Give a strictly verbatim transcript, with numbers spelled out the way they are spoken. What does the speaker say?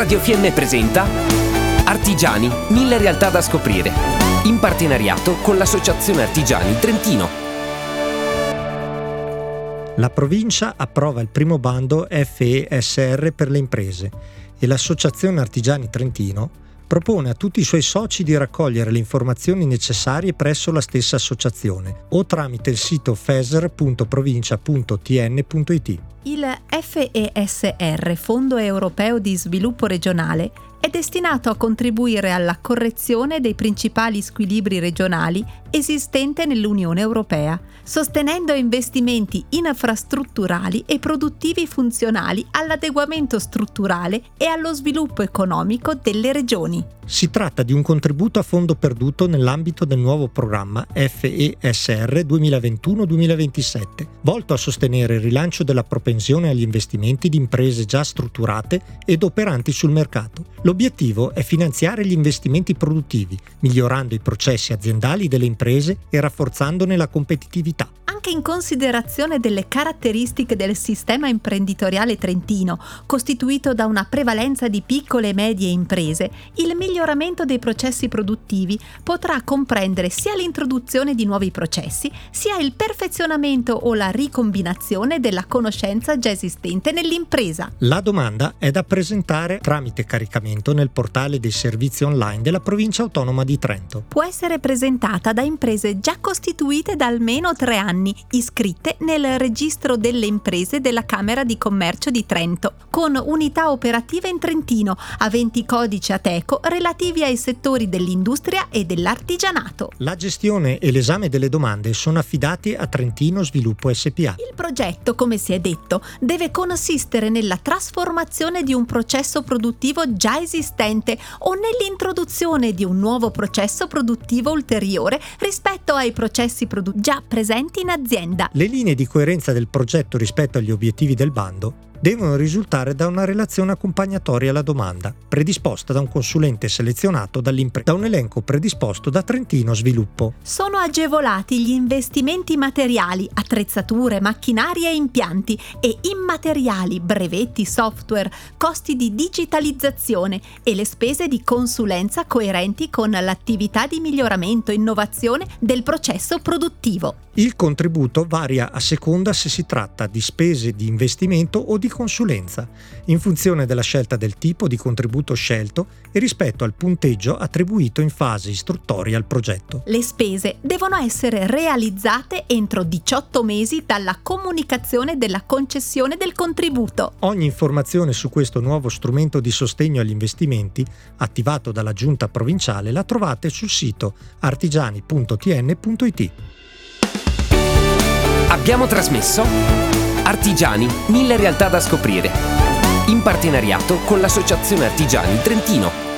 Radio Fiemme presenta Artigiani, mille realtà da scoprire, in partenariato con l'Associazione Artigiani Trentino. La provincia approva il primo bando F E S R per le imprese e l'Associazione Artigiani Trentino propone a tutti i suoi soci di raccogliere le informazioni necessarie presso la stessa associazione o tramite il sito f e s r punto provincia punto t n punto i t. Il F E S R, Fondo Europeo di Sviluppo Regionale, è destinato a contribuire alla correzione dei principali squilibri regionali esistente nell'Unione Europea, sostenendo investimenti infrastrutturali e produttivi funzionali all'adeguamento strutturale e allo sviluppo economico delle regioni. Si tratta di un contributo a fondo perduto nell'ambito del nuovo programma F E S R duemilaventuno duemilaventisette, volto a sostenere il rilancio della propensione agli investimenti di imprese già strutturate ed operanti sul mercato. L'obiettivo è finanziare gli investimenti produttivi, migliorando i processi aziendali delle imprese e rafforzandone la competitività. Anche in considerazione delle caratteristiche del sistema imprenditoriale trentino, costituito da una prevalenza di piccole e medie imprese, il miglioramento dei processi produttivi potrà comprendere sia l'introduzione di nuovi processi, sia il perfezionamento o la ricombinazione della conoscenza già esistente nell'impresa. La domanda è da presentare tramite caricamento nel portale dei servizi online della Provincia Autonoma di Trento. Può essere presentata da imprese già costituite da almeno tre anni, iscritte nel registro delle imprese della Camera di Commercio di Trento, con unità operative in Trentino, aventi codice Ateco relativi ai settori dell'industria e dell'artigianato. La gestione e l'esame delle domande sono affidati a Trentino Sviluppo S P A. Il progetto, come si è detto, deve consistere nella trasformazione di un processo produttivo già esistente o nell'introduzione di un nuovo processo produttivo ulteriore rispetto ai processi produ- già presenti in azienda. Le linee di coerenza del progetto rispetto agli obiettivi del bando devono risultare da una relazione accompagnatoria alla domanda, predisposta da un consulente selezionato dall'impresa, da un elenco predisposto da Trentino Sviluppo. Sono agevolati gli investimenti materiali, attrezzature, macchinari e impianti, e immateriali, brevetti, software, costi di digitalizzazione e le spese di consulenza coerenti con l'attività di miglioramento e innovazione del processo produttivo. Il contributo varia a seconda se si tratta di spese di investimento o di consulenza, in funzione della scelta del tipo di contributo scelto e rispetto al punteggio attribuito in fase istruttoria al progetto. Le spese devono essere realizzate entro diciotto mesi dalla comunicazione della concessione del contributo. Ogni informazione su questo nuovo strumento di sostegno agli investimenti attivato dalla Giunta Provinciale la trovate sul sito artigiani punto t n punto i t. Abbiamo trasmesso Artigiani, mille realtà da scoprire, in partenariato con l'Associazione Artigiani Trentino.